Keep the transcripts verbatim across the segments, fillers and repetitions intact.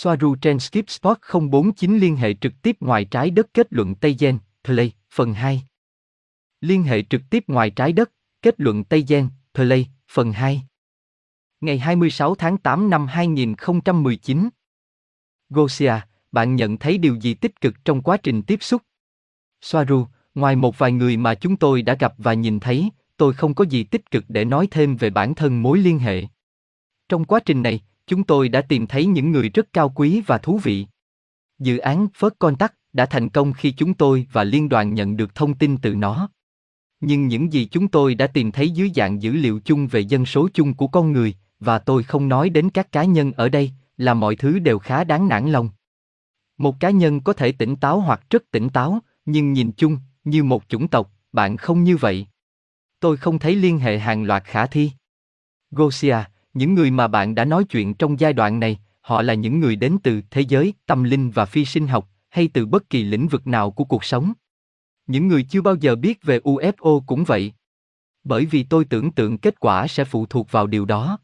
Swaruu trên Skip Spot không bốn chín liên hệ trực tiếp ngoài trái đất kết luận Tây Giang, Thời Lê, phần hai. Liên hệ trực tiếp ngoài trái đất, kết luận Tây Giang, Thời Lê, phần hai. Ngày hai mươi sáu tháng tám năm hai nghìn không trăm mười chín. Gosia, bạn nhận thấy điều gì tích cực trong quá trình tiếp xúc? Swaruu, ngoài một vài người mà chúng tôi đã gặp và nhìn thấy, tôi không có gì tích cực để nói thêm về bản thân mối liên hệ. Trong quá trình này, chúng tôi đã tìm thấy những người rất cao quý và thú vị. Dự án First Contact đã thành công khi chúng tôi và liên đoàn nhận được thông tin từ nó. Nhưng những gì chúng tôi đã tìm thấy dưới dạng dữ liệu chung về dân số chung của con người, và tôi không nói đến các cá nhân ở đây, là mọi thứ đều khá đáng nản lòng. Một cá nhân có thể tỉnh táo hoặc rất tỉnh táo, nhưng nhìn chung, như một chủng tộc, bạn không như vậy. Tôi không thấy liên hệ hàng loạt khả thi. Gosia, những người mà bạn đã nói chuyện trong giai đoạn này, họ là những người đến từ thế giới, tâm linh và phi sinh học, hay từ bất kỳ lĩnh vực nào của cuộc sống. Những người chưa bao giờ biết về u ép o cũng vậy. Bởi vì tôi tưởng tượng kết quả sẽ phụ thuộc vào điều đó.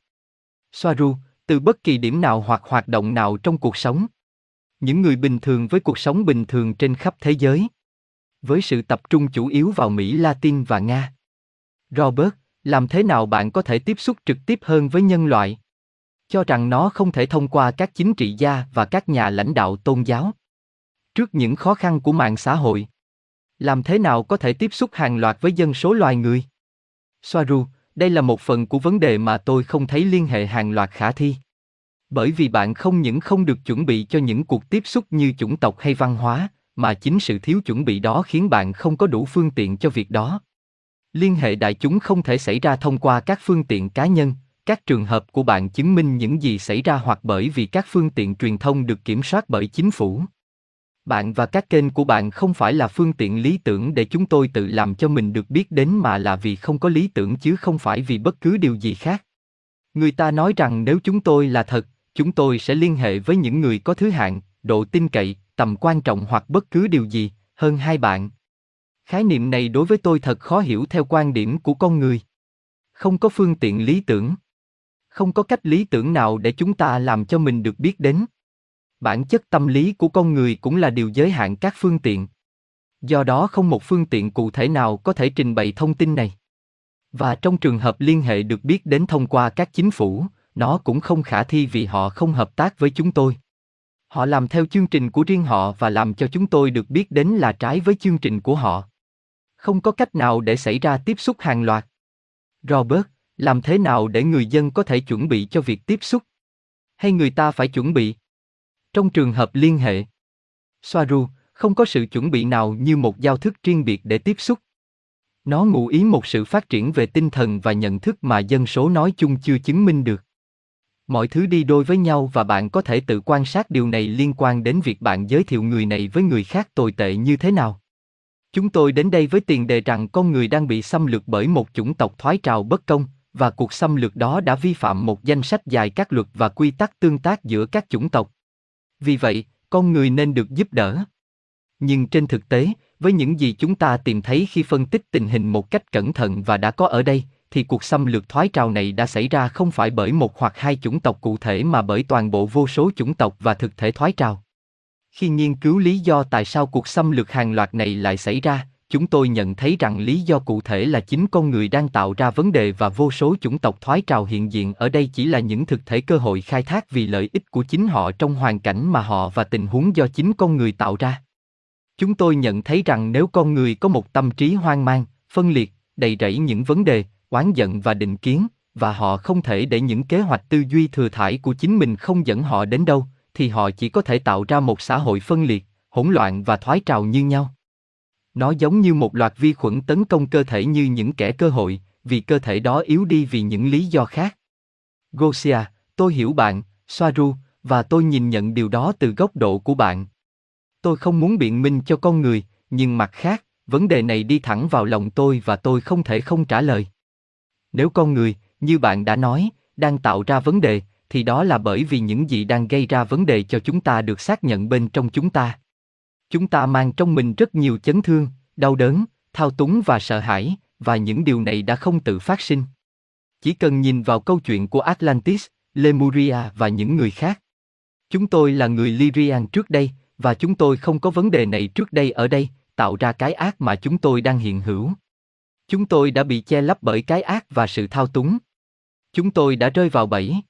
Swaruu, từ bất kỳ điểm nào hoặc hoạt động nào trong cuộc sống. Những người bình thường với cuộc sống bình thường trên khắp thế giới. Với sự tập trung chủ yếu vào Mỹ Latin và Nga. Robert, làm thế nào bạn có thể tiếp xúc trực tiếp hơn với nhân loại? Cho rằng nó không thể thông qua các chính trị gia và các nhà lãnh đạo tôn giáo. Trước những khó khăn của mạng xã hội. Làm thế nào có thể tiếp xúc hàng loạt với dân số loài người? Swaruu, đây là một phần của vấn đề mà tôi không thấy liên hệ hàng loạt khả thi. Bởi vì bạn không những không được chuẩn bị cho những cuộc tiếp xúc như chủng tộc hay văn hóa, mà chính sự thiếu chuẩn bị đó khiến bạn không có đủ phương tiện cho việc đó. Liên hệ đại chúng không thể xảy ra thông qua các phương tiện cá nhân, các trường hợp của bạn chứng minh những gì xảy ra hoặc bởi vì các phương tiện truyền thông được kiểm soát bởi chính phủ. Bạn và các kênh của bạn không phải là phương tiện lý tưởng để chúng tôi tự làm cho mình được biết đến mà là vì không có lý tưởng chứ không phải vì bất cứ điều gì khác. Người ta nói rằng nếu chúng tôi là thật, chúng tôi sẽ liên hệ với những người có thứ hạng, độ tin cậy, tầm quan trọng hoặc bất cứ điều gì, hơn hai bạn. Khái niệm này đối với tôi thật khó hiểu theo quan điểm của con người. Không có phương tiện lý tưởng. Không có cách lý tưởng nào để chúng ta làm cho mình được biết đến. Bản chất tâm lý của con người cũng là điều giới hạn các phương tiện. Do đó không một phương tiện cụ thể nào có thể trình bày thông tin này. Và trong trường hợp liên hệ được biết đến thông qua các chính phủ, nó cũng không khả thi vì họ không hợp tác với chúng tôi. Họ làm theo chương trình của riêng họ và làm cho chúng tôi được biết đến là trái với chương trình của họ. Không có cách nào để xảy ra tiếp xúc hàng loạt. Robert, làm thế nào để người dân có thể chuẩn bị cho việc tiếp xúc? Hay người ta phải chuẩn bị? Trong trường hợp liên hệ, Swaruu, không có sự chuẩn bị nào như một giao thức riêng biệt để tiếp xúc. Nó ngụ ý một sự phát triển về tinh thần và nhận thức mà dân số nói chung chưa chứng minh được. Mọi thứ đi đôi với nhau và bạn có thể tự quan sát điều này liên quan đến việc bạn giới thiệu người này với người khác tồi tệ như thế nào. Chúng tôi đến đây với tiền đề rằng con người đang bị xâm lược bởi một chủng tộc thoái trào bất công, và cuộc xâm lược đó đã vi phạm một danh sách dài các luật và quy tắc tương tác giữa các chủng tộc. Vì vậy, con người nên được giúp đỡ. Nhưng trên thực tế, với những gì chúng ta tìm thấy khi phân tích tình hình một cách cẩn thận và đã có ở đây, thì cuộc xâm lược thoái trào này đã xảy ra không phải bởi một hoặc hai chủng tộc cụ thể mà bởi toàn bộ vô số chủng tộc và thực thể thoái trào. Khi nghiên cứu lý do tại sao cuộc xâm lược hàng loạt này lại xảy ra, chúng tôi nhận thấy rằng lý do cụ thể là chính con người đang tạo ra vấn đề và vô số chủng tộc thoái trào hiện diện ở đây chỉ là những thực thể cơ hội khai thác vì lợi ích của chính họ trong hoàn cảnh mà họ và tình huống do chính con người tạo ra. Chúng tôi nhận thấy rằng nếu con người có một tâm trí hoang mang, phân liệt, đầy rẫy những vấn đề, oán giận và định kiến, và họ không thể để những kế hoạch tư duy thừa thải của chính mình không dẫn họ đến đâu, thì họ chỉ có thể tạo ra một xã hội phân liệt, hỗn loạn và thoái trào như nhau. Nó giống như một loạt vi khuẩn tấn công cơ thể như những kẻ cơ hội, vì cơ thể đó yếu đi vì những lý do khác. Gosia, tôi hiểu bạn, Swaruu, và tôi nhìn nhận điều đó từ góc độ của bạn. Tôi không muốn biện minh cho con người, nhưng mặt khác, vấn đề này đi thẳng vào lòng tôi và tôi không thể không trả lời. Nếu con người, như bạn đã nói, đang tạo ra vấn đề, thì đó là bởi vì những gì đang gây ra vấn đề cho chúng ta được xác nhận bên trong chúng ta. Chúng ta mang trong mình rất nhiều chấn thương, đau đớn, thao túng và sợ hãi, và những điều này đã không tự phát sinh. Chỉ cần nhìn vào câu chuyện của Atlantis, Lemuria và những người khác. Chúng tôi là người Lyrian trước đây, và chúng tôi không có vấn đề này trước đây ở đây, tạo ra cái ác mà chúng tôi đang hiện hữu. Chúng tôi đã bị che lấp bởi cái ác và sự thao túng. Chúng tôi đã rơi vào bẫy.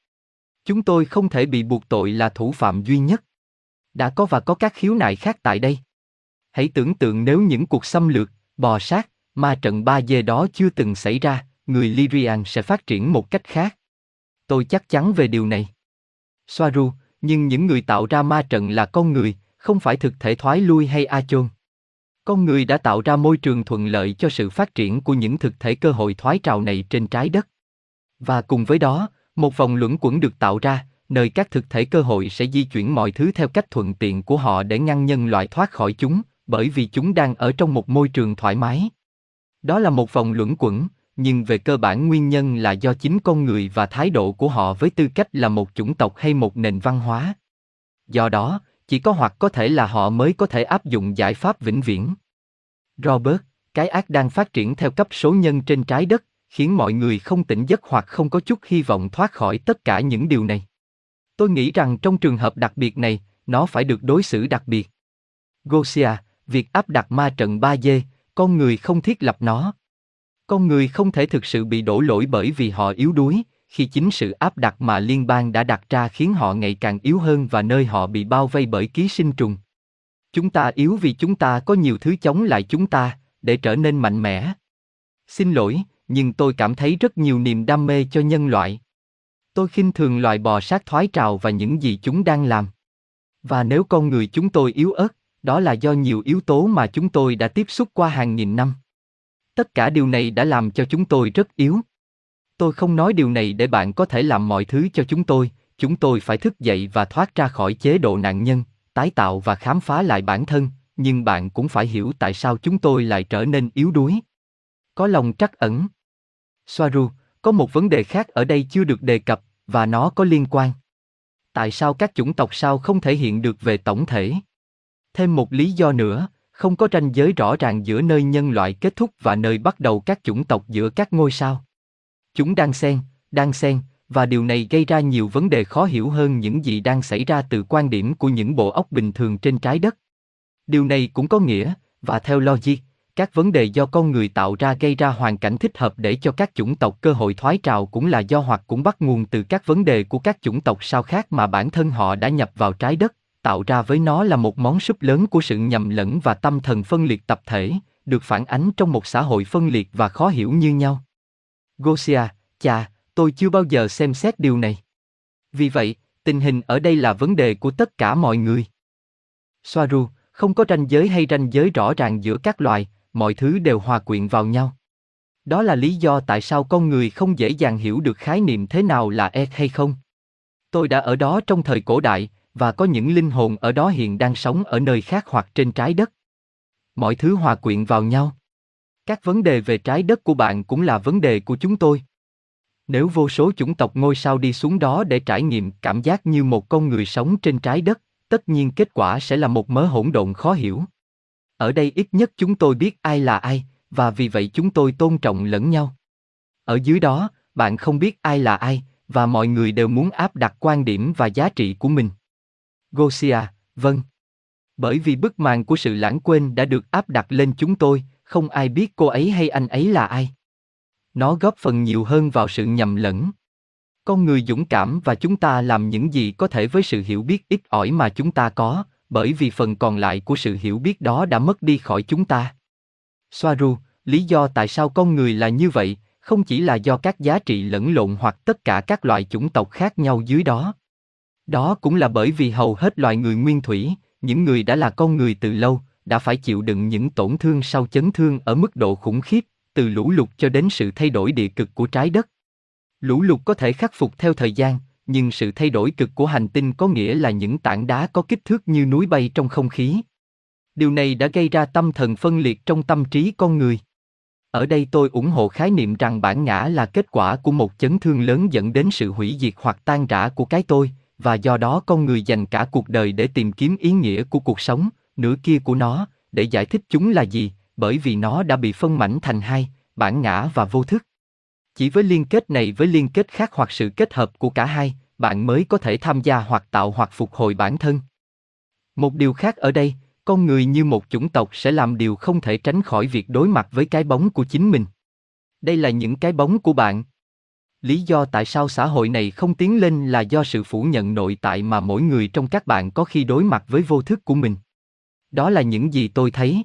Chúng tôi không thể bị buộc tội là thủ phạm duy nhất. Đã có và có các khiếu nại khác tại đây. Hãy tưởng tượng nếu những cuộc xâm lược, bò sát, ma trận ba dê đó chưa từng xảy ra, người Lyrian sẽ phát triển một cách khác. Tôi chắc chắn về điều này. Swaruu, nhưng những người tạo ra ma trận là con người, không phải thực thể thoái lui hay Achon. Con người đã tạo ra môi trường thuận lợi cho sự phát triển của những thực thể cơ hội thoái trào này trên trái đất. Và cùng với đó, một vòng luẩn quẩn được tạo ra, nơi các thực thể cơ hội sẽ di chuyển mọi thứ theo cách thuận tiện của họ để ngăn nhân loại thoát khỏi chúng, bởi vì chúng đang ở trong một môi trường thoải mái. Đó là một vòng luẩn quẩn, nhưng về cơ bản nguyên nhân là do chính con người và thái độ của họ với tư cách là một chủng tộc hay một nền văn hóa. Do đó, chỉ có hoặc có thể là họ mới có thể áp dụng giải pháp vĩnh viễn. Robert, cái ác đang phát triển theo cấp số nhân trên trái đất, khiến mọi người không tỉnh giấc hoặc không có chút hy vọng thoát khỏi tất cả những điều này. Tôi nghĩ rằng trong trường hợp đặc biệt này, nó phải được đối xử đặc biệt. Gosia, việc áp đặt ma trận ba D, con người không thiết lập nó. Con người không thể thực sự bị đổ lỗi bởi vì họ yếu đuối, khi chính sự áp đặt mà liên bang đã đặt ra khiến họ ngày càng yếu hơn và nơi họ bị bao vây bởi ký sinh trùng. Chúng ta yếu vì chúng ta có nhiều thứ chống lại chúng ta, để trở nên mạnh mẽ. Xin lỗi, nhưng tôi cảm thấy rất nhiều niềm đam mê cho nhân loại. Tôi khinh thường loài bò sát thoái trào và những gì chúng đang làm. Và nếu con người chúng tôi yếu ớt, đó là do nhiều yếu tố mà chúng tôi đã tiếp xúc qua hàng nghìn năm. Tất cả điều này đã làm cho chúng tôi rất yếu. Tôi không nói điều này để bạn có thể làm mọi thứ cho chúng tôi. Chúng tôi phải thức dậy và thoát ra khỏi chế độ nạn nhân, tái tạo và khám phá lại bản thân. Nhưng bạn cũng phải hiểu tại sao chúng tôi lại trở nên yếu đuối. Có lòng trắc ẩn. Swaruu, có một vấn đề khác ở đây chưa được đề cập, và nó có liên quan. Tại sao các chủng tộc sao không thể hiện được về tổng thể? Thêm một lý do nữa, không có ranh giới rõ ràng giữa nơi nhân loại kết thúc và nơi bắt đầu các chủng tộc giữa các ngôi sao. Chúng đang xen, đang xen, và điều này gây ra nhiều vấn đề khó hiểu hơn những gì đang xảy ra từ quan điểm của những bộ óc bình thường trên trái đất. Điều này cũng có nghĩa, và theo logic, các vấn đề do con người tạo ra gây ra hoàn cảnh thích hợp để cho các chủng tộc cơ hội thoái trào cũng là do hoặc cũng bắt nguồn từ các vấn đề của các chủng tộc sao khác mà bản thân họ đã nhập vào trái đất, tạo ra với nó là một món súp lớn của sự nhầm lẫn và tâm thần phân liệt tập thể, được phản ánh trong một xã hội phân liệt và khó hiểu như nhau. Gosia, chà, tôi chưa bao giờ xem xét điều này. Vì vậy, tình hình ở đây là vấn đề của tất cả mọi người. Swaruu, không có ranh giới hay ranh giới rõ ràng giữa các loài, mọi thứ đều hòa quyện vào nhau. Đó là lý do tại sao con người không dễ dàng hiểu được khái niệm thế nào là eth hay không. Tôi đã ở đó trong thời cổ đại, và có những linh hồn ở đó hiện đang sống ở nơi khác hoặc trên trái đất. Mọi thứ hòa quyện vào nhau. Các vấn đề về trái đất của bạn cũng là vấn đề của chúng tôi. Nếu vô số chủng tộc ngôi sao đi xuống đó để trải nghiệm cảm giác như một con người sống trên trái đất, tất nhiên kết quả sẽ là một mớ hỗn độn khó hiểu. Ở đây ít nhất chúng tôi biết ai là ai, và vì vậy chúng tôi tôn trọng lẫn nhau. Ở dưới đó, bạn không biết ai là ai, và mọi người đều muốn áp đặt quan điểm và giá trị của mình. Gosia, vâng. Bởi vì bức màn của sự lãng quên đã được áp đặt lên chúng tôi, không ai biết cô ấy hay anh ấy là ai. Nó góp phần nhiều hơn vào sự nhầm lẫn. Con người dũng cảm và chúng ta làm những gì có thể với sự hiểu biết ít ỏi mà chúng ta có, bởi vì phần còn lại của sự hiểu biết đó đã mất đi khỏi chúng ta. Swaruu, lý do tại sao con người là như vậy, không chỉ là do các giá trị lẫn lộn hoặc tất cả các loại chủng tộc khác nhau dưới đó. Đó cũng là bởi vì hầu hết loài người nguyên thủy, những người đã là con người từ lâu, đã phải chịu đựng những tổn thương sau chấn thương ở mức độ khủng khiếp, từ lũ lụt cho đến sự thay đổi địa cực của trái đất. Lũ lụt có thể khắc phục theo thời gian, nhưng sự thay đổi cực của hành tinh có nghĩa là những tảng đá có kích thước như núi bay trong không khí. Điều này đã gây ra tâm thần phân liệt trong tâm trí con người. Ở đây tôi ủng hộ khái niệm rằng bản ngã là kết quả của một chấn thương lớn dẫn đến sự hủy diệt hoặc tan rã của cái tôi, và do đó con người dành cả cuộc đời để tìm kiếm ý nghĩa của cuộc sống, nửa kia của nó, để giải thích chúng là gì, bởi vì nó đã bị phân mảnh thành hai, bản ngã và vô thức. Chỉ với liên kết này với liên kết khác hoặc sự kết hợp của cả hai, bạn mới có thể tham gia hoặc tạo hoặc phục hồi bản thân. Một điều khác ở đây, con người như một chủng tộc sẽ làm điều không thể tránh khỏi việc đối mặt với cái bóng của chính mình. Đây là những cái bóng của bạn. Lý do tại sao xã hội này không tiến lên là do sự phủ nhận nội tại mà mỗi người trong các bạn có khi đối mặt với vô thức của mình. Đó là những gì tôi thấy.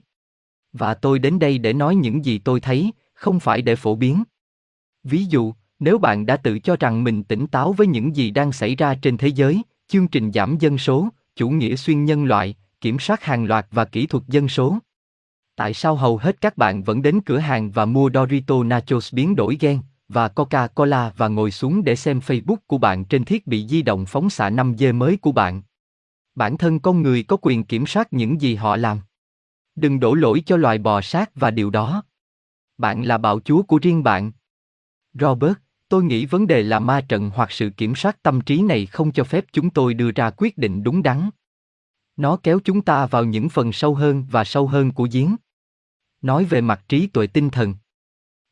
Và tôi đến đây để nói những gì tôi thấy, không phải để phổ biến. Ví dụ, nếu bạn đã tự cho rằng mình tỉnh táo với những gì đang xảy ra trên thế giới, chương trình giảm dân số, chủ nghĩa xuyên nhân loại, kiểm soát hàng loạt và kỹ thuật dân số. Tại sao hầu hết các bạn vẫn đến cửa hàng và mua Dorito Nachos biến đổi gen và Coca-Cola và ngồi xuống để xem Facebook của bạn trên thiết bị di động phóng xạ năm G mới của bạn? Bản thân con người có quyền kiểm soát những gì họ làm. Đừng đổ lỗi cho loài bò sát và điều đó. Bạn là bạo chúa của riêng bạn. Robert, tôi nghĩ vấn đề là ma trận hoặc sự kiểm soát tâm trí này không cho phép chúng tôi đưa ra quyết định đúng đắn. Nó kéo chúng ta vào những phần sâu hơn và sâu hơn của giếng. Nói về mặt trí tuệ tinh thần.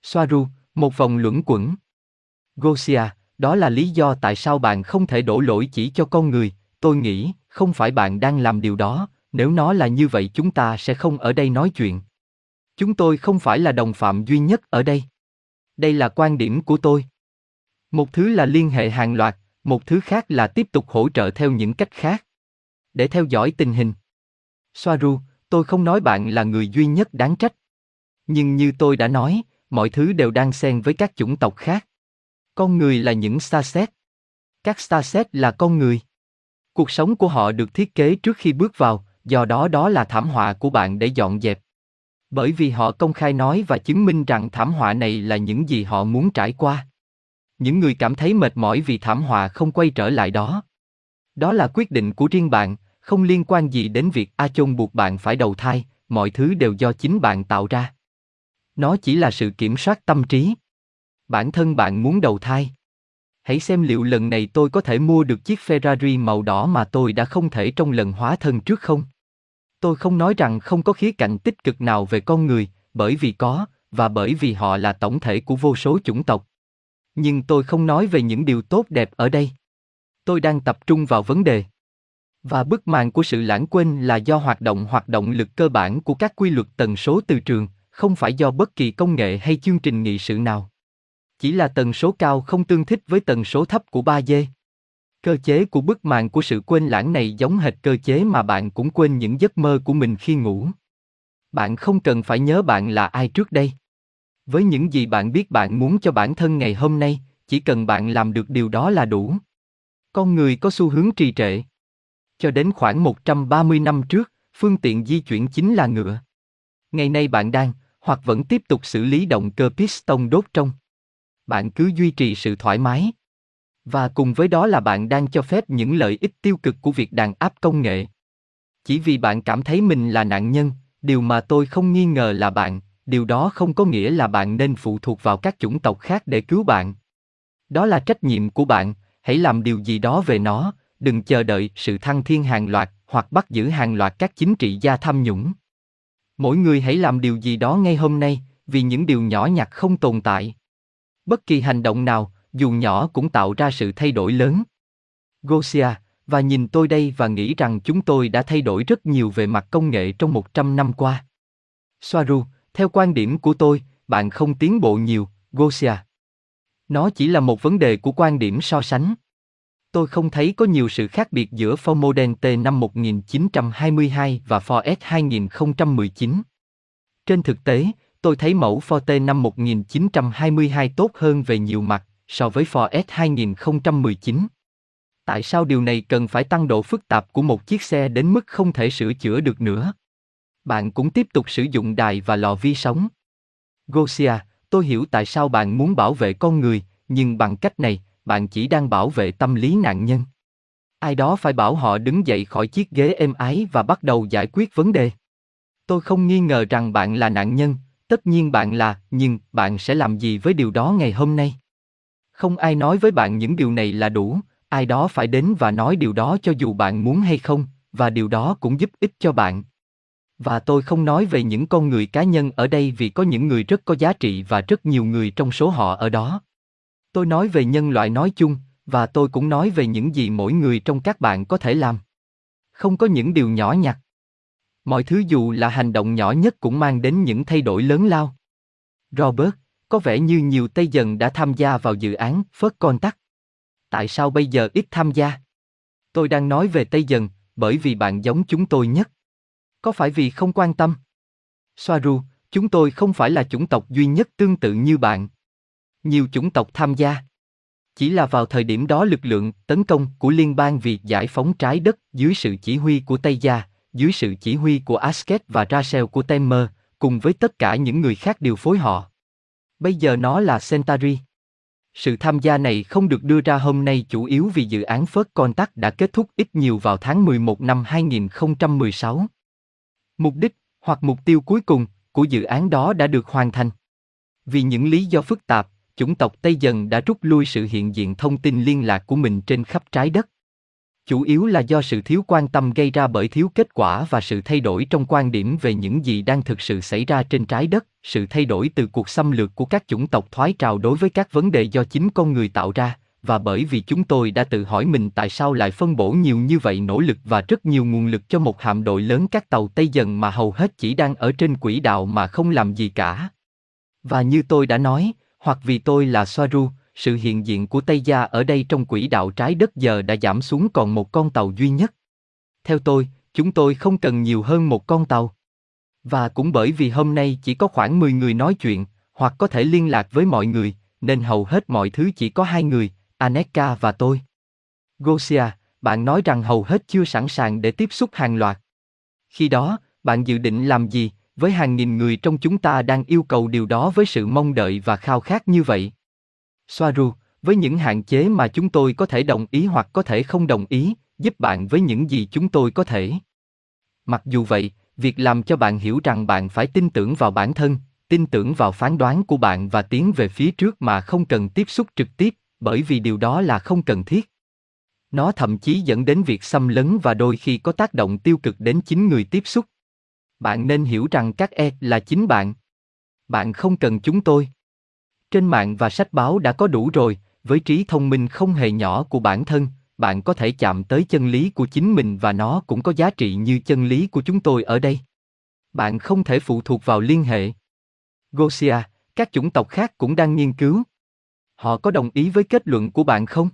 Swaruu, một vòng luẩn quẩn. Gosia, đó là lý do tại sao bạn không thể đổ lỗi chỉ cho con người. Tôi nghĩ, không phải bạn đang làm điều đó. Nếu nó là như vậy chúng ta sẽ không ở đây nói chuyện. Chúng tôi không phải là đồng phạm duy nhất ở đây. Đây là quan điểm của tôi. Một thứ là liên hệ hàng loạt, một thứ khác là tiếp tục hỗ trợ theo những cách khác. Để theo dõi tình hình. Swaruu, tôi không nói bạn là người duy nhất đáng trách. Nhưng như tôi đã nói, mọi thứ đều đang xen với các chủng tộc khác. Con người là những starset. Các starset là con người. Cuộc sống của họ được thiết kế trước khi bước vào, do đó đó là thảm họa của bạn để dọn dẹp. Bởi vì họ công khai nói và chứng minh rằng thảm họa này là những gì họ muốn trải qua. Những người cảm thấy mệt mỏi vì thảm họa không quay trở lại đó. Đó là quyết định của riêng bạn, không liên quan gì đến việc A Chôn buộc bạn phải đầu thai, mọi thứ đều do chính bạn tạo ra. Nó chỉ là sự kiểm soát tâm trí. Bản thân bạn muốn đầu thai. Hãy xem liệu lần này tôi có thể mua được chiếc Ferrari màu đỏ mà tôi đã không thể trong lần hóa thân trước không? Tôi không nói rằng không có khía cạnh tích cực nào về con người, bởi vì có, và bởi vì họ là tổng thể của vô số chủng tộc. Nhưng tôi không nói về những điều tốt đẹp ở đây. Tôi đang tập trung vào vấn đề. Và bức màn của sự lãng quên là do hoạt động hoạt động lực cơ bản của các quy luật tần số từ trường, không phải do bất kỳ công nghệ hay chương trình nghị sự nào. Chỉ là tần số cao không tương thích với tần số thấp của ba G. Cơ chế của bức màn của sự quên lãng này giống hệt cơ chế mà bạn cũng quên những giấc mơ của mình khi ngủ. Bạn không cần phải nhớ bạn là ai trước đây. Với những gì bạn biết bạn muốn cho bản thân ngày hôm nay, chỉ cần bạn làm được điều đó là đủ. Con người có xu hướng trì trệ. Cho đến khoảng một trăm ba mươi năm trước, phương tiện di chuyển chính là ngựa. Ngày nay bạn đang, hoặc vẫn tiếp tục xử lý động cơ piston đốt trong. Bạn cứ duy trì sự thoải mái. Và cùng với đó là bạn đang cho phép những lợi ích tiêu cực của việc đàn áp công nghệ. Chỉ vì bạn cảm thấy mình là nạn nhân, điều mà tôi không nghi ngờ là bạn, điều đó không có nghĩa là bạn nên phụ thuộc vào các chủng tộc khác để cứu bạn. Đó là trách nhiệm của bạn, hãy làm điều gì đó về nó, đừng chờ đợi sự thăng thiên hàng loạt hoặc bắt giữ hàng loạt các chính trị gia tham nhũng. Mỗi người hãy làm điều gì đó ngay hôm nay, vì những điều nhỏ nhặt không tồn tại. Bất kỳ hành động nào, dù nhỏ cũng tạo ra sự thay đổi lớn. Gosia, và nhìn tôi đây và nghĩ rằng chúng tôi đã thay đổi rất nhiều về mặt công nghệ trong một trăm năm qua. Swaruu, theo quan điểm của tôi, bạn không tiến bộ nhiều, Gosia. Nó chỉ là một vấn đề của quan điểm so sánh. Tôi không thấy có nhiều sự khác biệt giữa Ford Model T năm một nghìn chín trăm hai mươi hai và Ford S hai nghìn không trăm mười chín. Trên thực tế, tôi thấy mẫu Ford T năm một nghìn chín trăm hai mươi hai tốt hơn về nhiều mặt so với Ford S hai nghìn không trăm mười chín. Tại sao điều này cần phải tăng độ phức tạp của một chiếc xe đến mức không thể sửa chữa được nữa? Bạn cũng tiếp tục sử dụng đài và lò vi sóng. Gosia, tôi hiểu tại sao bạn muốn bảo vệ con người, nhưng bằng cách này, bạn chỉ đang bảo vệ tâm lý nạn nhân. Ai đó phải bảo họ đứng dậy khỏi chiếc ghế êm ái và bắt đầu giải quyết vấn đề. Tôi không nghi ngờ rằng bạn là nạn nhân, tất nhiên bạn là, nhưng bạn sẽ làm gì với điều đó ngày hôm nay? Không ai nói với bạn những điều này là đủ, ai đó phải đến và nói điều đó cho dù bạn muốn hay không, và điều đó cũng giúp ích cho bạn. Và tôi không nói về những con người cá nhân ở đây vì có những người rất có giá trị và rất nhiều người trong số họ ở đó. Tôi nói về nhân loại nói chung, và tôi cũng nói về những gì mỗi người trong các bạn có thể làm. Không có những điều nhỏ nhặt. Mọi thứ dù là hành động nhỏ nhất cũng mang đến những thay đổi lớn lao. Robert, có vẻ như nhiều Tây dần đã tham gia vào dự án First Contact. Tại sao bây giờ ít tham gia? Tôi đang nói về Tây dần, bởi vì bạn giống chúng tôi nhất. Có phải vì không quan tâm? Swaruu, chúng tôi không phải là chủng tộc duy nhất tương tự như bạn. Nhiều chủng tộc tham gia. Chỉ là vào thời điểm đó lực lượng tấn công của liên bang Việt giải phóng trái đất dưới sự chỉ huy của Tây Gia, dưới sự chỉ huy của Asket và Rachel của Temer, cùng với tất cả những người khác điều phối họ. Bây giờ nó là Centauri. Sự tham gia này không được đưa ra hôm nay chủ yếu vì dự án First Contact đã kết thúc ít nhiều vào tháng mười một năm hai nghìn không trăm mười sáu. Mục đích, hoặc mục tiêu cuối cùng, của dự án đó đã được hoàn thành. Vì những lý do phức tạp, chủng tộc Tây dần đã rút lui sự hiện diện thông tin liên lạc của mình trên khắp trái đất. Chủ yếu là do sự thiếu quan tâm gây ra bởi thiếu kết quả và sự thay đổi trong quan điểm về những gì đang thực sự xảy ra trên trái đất, sự thay đổi từ cuộc xâm lược của các chủng tộc thoái trào đối với các vấn đề do chính con người tạo ra, và bởi vì chúng tôi đã tự hỏi mình tại sao lại phân bổ nhiều như vậy nỗ lực và rất nhiều nguồn lực cho một hạm đội lớn các tàu Tây dần mà hầu hết chỉ đang ở trên quỹ đạo mà không làm gì cả. Và như tôi đã nói, hoặc vì tôi là Swaruu, sự hiện diện của Tây Gia ở đây trong quỹ đạo trái đất giờ đã giảm xuống còn một con tàu duy nhất. Theo tôi, chúng tôi không cần nhiều hơn một con tàu. Và cũng bởi vì hôm nay chỉ có khoảng mười người nói chuyện, hoặc có thể liên lạc với mọi người, nên hầu hết mọi thứ chỉ có hai người, Aneka và tôi. Gosia, bạn nói rằng hầu hết chưa sẵn sàng để tiếp xúc hàng loạt. Khi đó, bạn dự định làm gì, với hàng nghìn người trong chúng ta đang yêu cầu điều đó với sự mong đợi và khao khát như vậy? Swaruu, với những hạn chế mà chúng tôi có thể đồng ý hoặc có thể không đồng ý, giúp bạn với những gì chúng tôi có thể. Mặc dù vậy, việc làm cho bạn hiểu rằng bạn phải tin tưởng vào bản thân, tin tưởng vào phán đoán của bạn và tiến về phía trước mà không cần tiếp xúc trực tiếp, bởi vì điều đó là không cần thiết. Nó thậm chí dẫn đến việc xâm lấn và đôi khi có tác động tiêu cực đến chính người tiếp xúc. Bạn nên hiểu rằng các e là chính bạn. Bạn không cần chúng tôi. Trên mạng và sách báo đã có đủ rồi, với trí thông minh không hề nhỏ của bản thân, bạn có thể chạm tới chân lý của chính mình và nó cũng có giá trị như chân lý của chúng tôi ở đây. Bạn không thể phụ thuộc vào liên hệ. Gosia, các chủng tộc khác cũng đang nghiên cứu. Họ có đồng ý với kết luận của bạn không?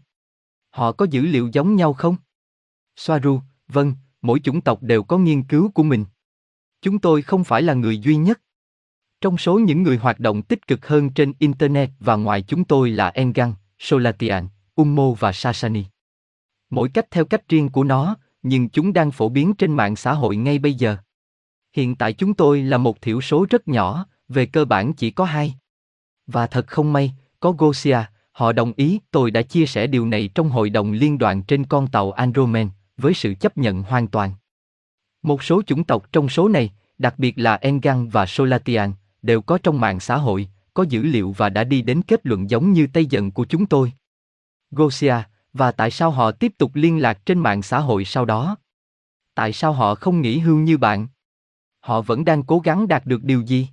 Họ có dữ liệu giống nhau không? Swaruu, vâng, mỗi chủng tộc đều có nghiên cứu của mình. Chúng tôi không phải là người duy nhất. Trong số những người hoạt động tích cực hơn trên Internet và ngoài chúng tôi là Engan, Solatian, Umo và Sasani. Mỗi cách theo cách riêng của nó, nhưng chúng đang phổ biến trên mạng xã hội ngay bây giờ. Hiện tại chúng tôi là một thiểu số rất nhỏ, về cơ bản chỉ có hai. Và thật không may, có Gosia, họ đồng ý. Tôi đã chia sẻ điều này trong hội đồng liên đoàn trên con tàu Andromeda, với sự chấp nhận hoàn toàn. Một số chủng tộc trong số này, đặc biệt là Engan và Solatian, đều có trong mạng xã hội, có dữ liệu và đã đi đến kết luận giống như Tây dần của chúng tôi. Gosia, và tại sao họ tiếp tục liên lạc trên mạng xã hội sau đó? Tại sao họ không nghỉ hưu như bạn? Họ vẫn đang cố gắng đạt được điều gì?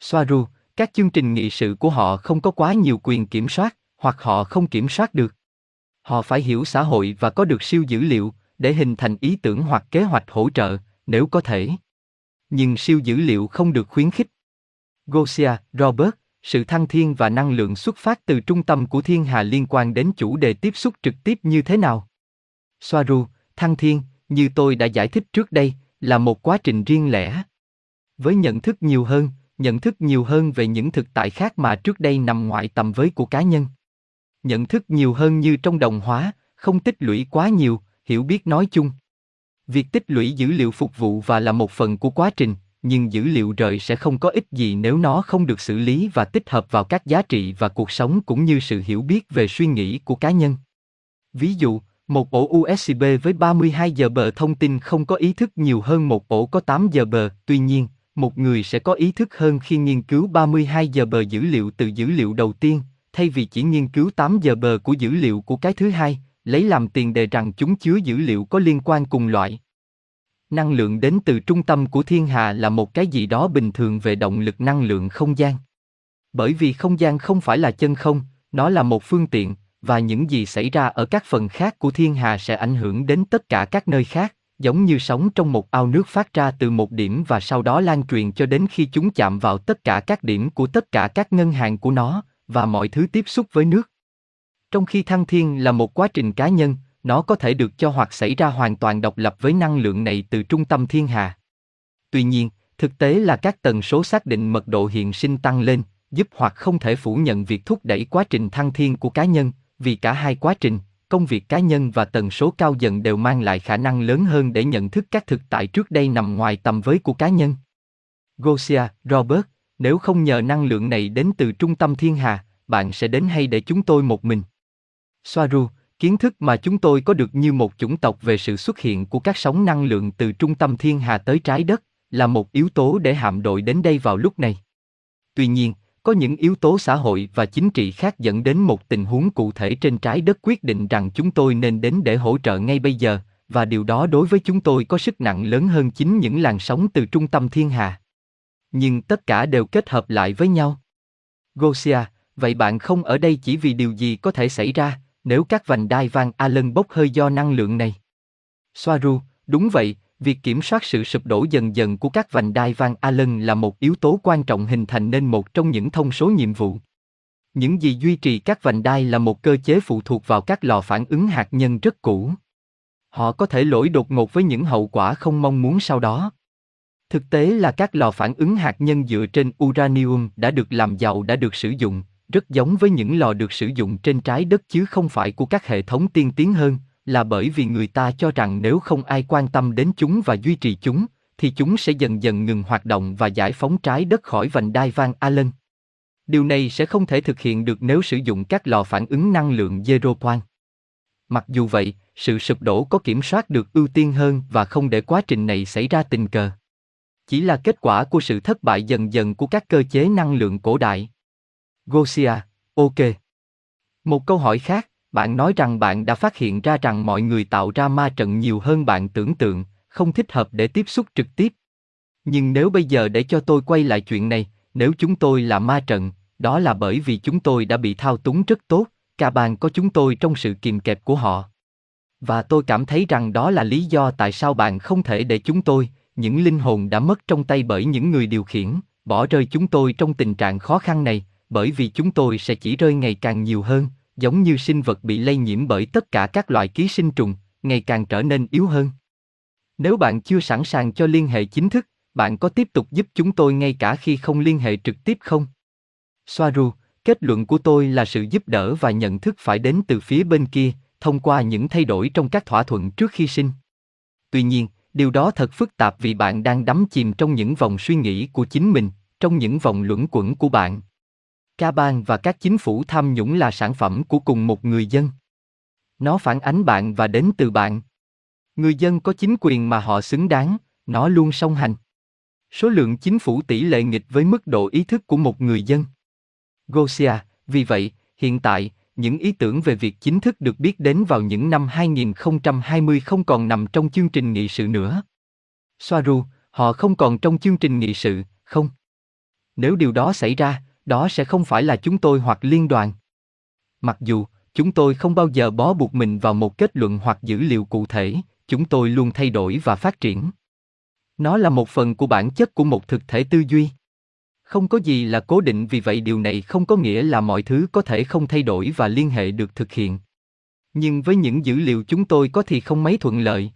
Swaruu, các chương trình nghị sự của họ không có quá nhiều quyền kiểm soát, hoặc họ không kiểm soát được. Họ phải hiểu xã hội và có được siêu dữ liệu, để hình thành ý tưởng hoặc kế hoạch hỗ trợ, nếu có thể. Nhưng siêu dữ liệu không được khuyến khích. Gosia, Robert, sự thăng thiên và năng lượng xuất phát từ trung tâm của thiên hà liên quan đến chủ đề tiếp xúc trực tiếp như thế nào? Swaruu, thăng thiên, như tôi đã giải thích trước đây, là một quá trình riêng lẻ. Với nhận thức nhiều hơn, nhận thức nhiều hơn về những thực tại khác mà trước đây nằm ngoại tầm với của cá nhân. Nhận thức nhiều hơn như trong đồng hóa, không tích lũy quá nhiều, hiểu biết nói chung. Việc tích lũy dữ liệu phục vụ và là một phần của quá trình. Nhưng dữ liệu rời sẽ không có ích gì nếu nó không được xử lý và tích hợp vào các giá trị và cuộc sống cũng như sự hiểu biết về suy nghĩ của cá nhân. Ví dụ, một ổ u ét bê với ba mươi hai gi-ga-bai thông tin không có ý thức nhiều hơn một ổ có tám gi-ga-bai, tuy nhiên, một người sẽ có ý thức hơn khi nghiên cứu ba mươi hai gi-ga-bai dữ liệu từ dữ liệu đầu tiên, thay vì chỉ nghiên cứu tám gi-ga-bai của dữ liệu của cái thứ hai, lấy làm tiền đề rằng chúng chứa dữ liệu có liên quan cùng loại. Năng lượng đến từ trung tâm của thiên hà là một cái gì đó bình thường về động lực năng lượng không gian. Bởi vì không gian không phải là chân không, nó là một phương tiện, và những gì xảy ra ở các phần khác của thiên hà sẽ ảnh hưởng đến tất cả các nơi khác, giống như sóng trong một ao nước phát ra từ một điểm và sau đó lan truyền cho đến khi chúng chạm vào tất cả các điểm của tất cả các ngân hàng của nó, và mọi thứ tiếp xúc với nước. Trong khi thăng thiên là một quá trình cá nhân, nó có thể được cho hoặc xảy ra hoàn toàn độc lập với năng lượng này từ trung tâm thiên hà. Tuy nhiên, thực tế là các tần số xác định mật độ hiện sinh tăng lên, giúp hoặc không thể phủ nhận việc thúc đẩy quá trình thăng thiên của cá nhân, vì cả hai quá trình, công việc cá nhân và tần số cao dần đều mang lại khả năng lớn hơn để nhận thức các thực tại trước đây nằm ngoài tầm với của cá nhân. Gosia, Robert, nếu không nhờ năng lượng này đến từ trung tâm thiên hà, bạn sẽ đến hay để chúng tôi một mình? Swaruu, kiến thức mà chúng tôi có được như một chủng tộc về sự xuất hiện của các sóng năng lượng từ trung tâm thiên hà tới trái đất là một yếu tố để hạm đội đến đây vào lúc này. Tuy nhiên, có những yếu tố xã hội và chính trị khác dẫn đến một tình huống cụ thể trên trái đất quyết định rằng chúng tôi nên đến để hỗ trợ ngay bây giờ, và điều đó đối với chúng tôi có sức nặng lớn hơn chính những làn sóng từ trung tâm thiên hà. Nhưng tất cả đều kết hợp lại với nhau. Gosia, vậy bạn không ở đây chỉ vì điều gì có thể xảy ra nếu các vành đai vàng Allen bốc hơi do năng lượng này? Swaruu, đúng vậy, việc kiểm soát sự sụp đổ dần dần của các vành đai vàng Allen là một yếu tố quan trọng hình thành nên một trong những thông số nhiệm vụ. Những gì duy trì các vành đai là một cơ chế phụ thuộc vào các lò phản ứng hạt nhân rất cũ. Họ có thể lỗi đột ngột với những hậu quả không mong muốn sau đó. Thực tế là các lò phản ứng hạt nhân dựa trên uranium đã được làm giàu đã được sử dụng, rất giống với những lò được sử dụng trên trái đất chứ không phải của các hệ thống tiên tiến hơn, là bởi vì người ta cho rằng nếu không ai quan tâm đến chúng và duy trì chúng, thì chúng sẽ dần dần ngừng hoạt động và giải phóng trái đất khỏi vành đai Van Allen. Điều này sẽ không thể thực hiện được nếu sử dụng các lò phản ứng năng lượng Zero Point. Mặc dù vậy, sự sụp đổ có kiểm soát được ưu tiên hơn và không để quá trình này xảy ra tình cờ. Chỉ là kết quả của sự thất bại dần dần của các cơ chế năng lượng cổ đại. Gosia, ok. Một câu hỏi khác, bạn nói rằng bạn đã phát hiện ra rằng mọi người tạo ra ma trận nhiều hơn bạn tưởng tượng, không thích hợp để tiếp xúc trực tiếp. Nhưng nếu bây giờ để cho tôi quay lại chuyện này, nếu chúng tôi là ma trận, đó là bởi vì chúng tôi đã bị thao túng rất tốt, cả bàn có chúng tôi trong sự kìm kẹp của họ. Và tôi cảm thấy rằng đó là lý do tại sao bạn không thể để chúng tôi, những linh hồn đã mất trong tay bởi những người điều khiển, bỏ rơi chúng tôi trong tình trạng khó khăn này, bởi vì chúng tôi sẽ chỉ rơi ngày càng nhiều hơn, giống như sinh vật bị lây nhiễm bởi tất cả các loại ký sinh trùng, ngày càng trở nên yếu hơn. Nếu bạn chưa sẵn sàng cho liên hệ chính thức, bạn có tiếp tục giúp chúng tôi ngay cả khi không liên hệ trực tiếp không? Swaruu, kết luận của tôi là sự giúp đỡ và nhận thức phải đến từ phía bên kia, thông qua những thay đổi trong các thỏa thuận trước khi sinh. Tuy nhiên, điều đó thật phức tạp vì bạn đang đắm chìm trong những vòng suy nghĩ của chính mình, trong những vòng luẩn quẩn của bạn. Ca bang và các chính phủ tham nhũng là sản phẩm của cùng một người dân. Nó phản ánh bạn và đến từ bạn. Người dân có chính quyền mà họ xứng đáng, nó luôn song hành. Số lượng chính phủ tỷ lệ nghịch với mức độ ý thức của một người dân. Gosia, vì vậy, hiện tại, những ý tưởng về việc chính thức được biết đến vào những năm hai nghìn không trăm hai mươi không còn nằm trong chương trình nghị sự nữa. Swaruu, họ không còn trong chương trình nghị sự, không? Nếu điều đó xảy ra, đó sẽ không phải là chúng tôi hoặc liên đoàn. Mặc dù, chúng tôi không bao giờ bó buộc mình vào một kết luận hoặc dữ liệu cụ thể, chúng tôi luôn thay đổi và phát triển. Nó là một phần của bản chất của một thực thể tư duy. Không có gì là cố định vì vậy điều này không có nghĩa là mọi thứ có thể không thay đổi và liên hệ được thực hiện. Nhưng với những dữ liệu chúng tôi có thì không mấy thuận lợi.